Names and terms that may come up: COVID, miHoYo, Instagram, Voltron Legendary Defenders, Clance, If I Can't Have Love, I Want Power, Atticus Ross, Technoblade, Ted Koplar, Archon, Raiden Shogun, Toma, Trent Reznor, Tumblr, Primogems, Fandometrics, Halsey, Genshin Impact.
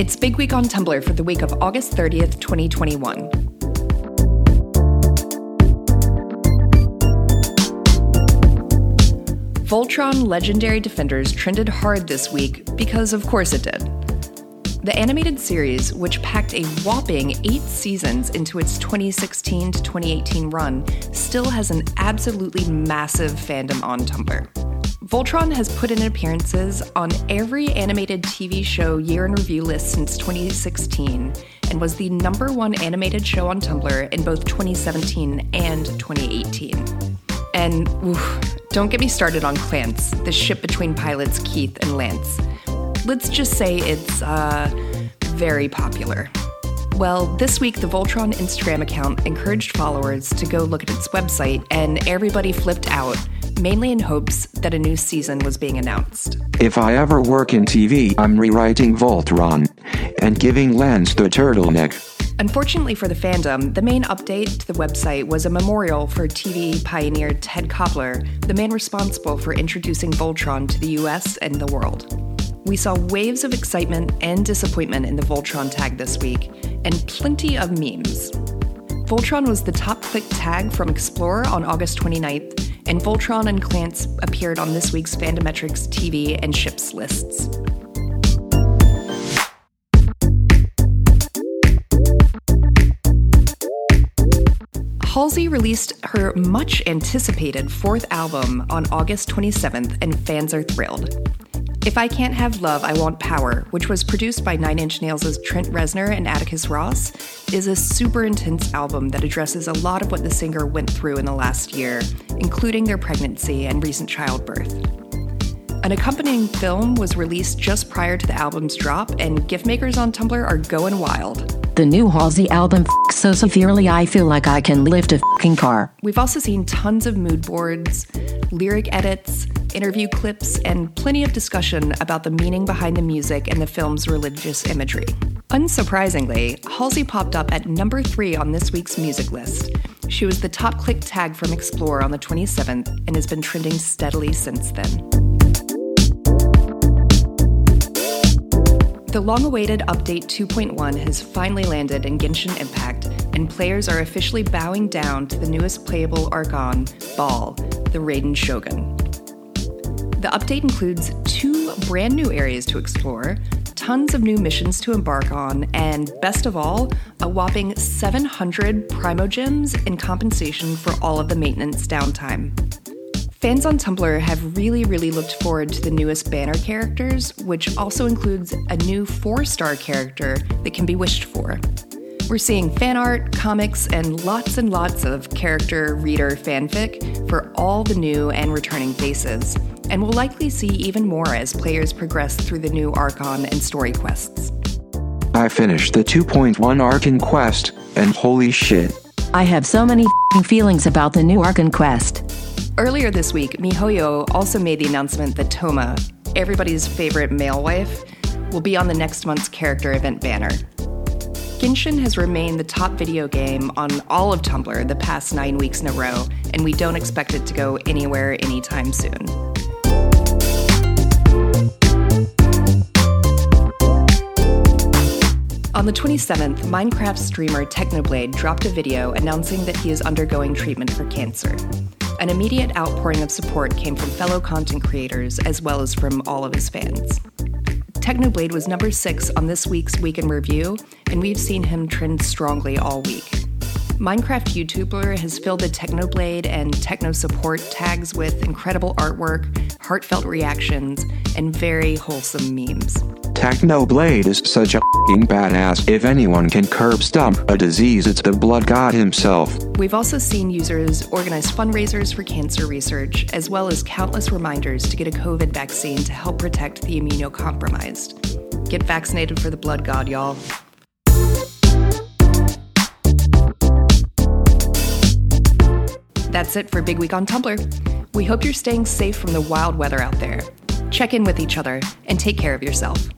It's Big Week on Tumblr for the week of August 30th, 2021. Voltron Legendary Defenders trended hard this week because, of course, it did. The animated series, which packed a whopping 8 seasons into its 2016 to 2018 run, still has an absolutely massive fandom on Tumblr. Voltron has put in appearances on every animated TV show year in review list since 2016 and was the #1 animated show on Tumblr in both 2017 and 2018. And oof, don't get me started on Clance, the ship between pilots Keith and Lance. Let's just say it's, very popular. Well, this week the Voltron Instagram account encouraged followers to go look at its website, and everybody flipped out, mainly in hopes that a new season was being announced. If I ever work in TV, I'm rewriting Voltron and giving Lance the turtleneck. Unfortunately for the fandom, the main update to the website was a memorial for TV pioneer Ted Koplar, the man responsible for introducing Voltron to the US and the world. We saw waves of excitement and disappointment in the Voltron tag this week, and plenty of memes. Voltron was the top-clicked tag from Explorer on August 29th, and Voltron and Clance appeared on this week's Fandometrics TV and Ships lists. Halsey released her much-anticipated 4th album on August 27th, and fans are thrilled. If I Can't Have Love, I Want Power, which was produced by Nine Inch Nails' Trent Reznor and Atticus Ross, is a super intense album that addresses a lot of what the singer went through in the last year, including their pregnancy and recent childbirth. An accompanying film was released just prior to the album's drop, and giftmakers on Tumblr are going wild. The new Halsey album f***s so severely I feel like I can lift a f***ing car. We've also seen tons of mood boards, lyric edits, interview clips, and plenty of discussion about the meaning behind the music and the film's religious imagery. Unsurprisingly, Halsey popped up at #3 on this week's music list. She was the top click tag from Explorer on the 27th and has been trending steadily since then. The long-awaited Update 2.1 has finally landed in Genshin Impact, and players are officially bowing down to the newest playable Archon, Ball, the Raiden Shogun. The update includes 2 brand new areas to explore, tons of new missions to embark on, and best of all, a whopping 700 Primogems in compensation for all of the maintenance downtime. Fans on Tumblr have really looked forward to the newest banner characters, which also includes a new 4-star character that can be wished for. We're seeing fan art, comics, and lots of character reader fanfic for all the new and returning faces, and we'll likely see even more as players progress through the new Archon and story quests. I finished the 2.1 Archon quest, and holy shit. I have so many f***ing feelings about the new Archon quest. Earlier this week, miHoYo also made the announcement that Toma, everybody's favorite male wife, will be on the next month's character event banner. Genshin has remained the top video game on all of Tumblr the past 9 weeks in a row, and we don't expect it to go anywhere anytime soon. On the 27th, Minecraft streamer Technoblade dropped a video announcing that he is undergoing treatment for cancer. An immediate outpouring of support came from fellow content creators as well as from all of his fans. Technoblade was #6 on this week's Week in Review, and we've seen him trend strongly all week. Minecraft YouTuber has filled the Technoblade and Techno Support tags with incredible artwork, heartfelt reactions, and very wholesome memes. Technoblade is such a f***ing badass. If anyone can curb stomp a disease, it's the blood god himself. We've also seen users organize fundraisers for cancer research, as well as countless reminders to get a COVID vaccine to help protect the immunocompromised. Get vaccinated for the blood god, y'all. That's it for Big Week on Tumblr. We hope you're staying safe from the wild weather out there. Check in with each other and take care of yourself.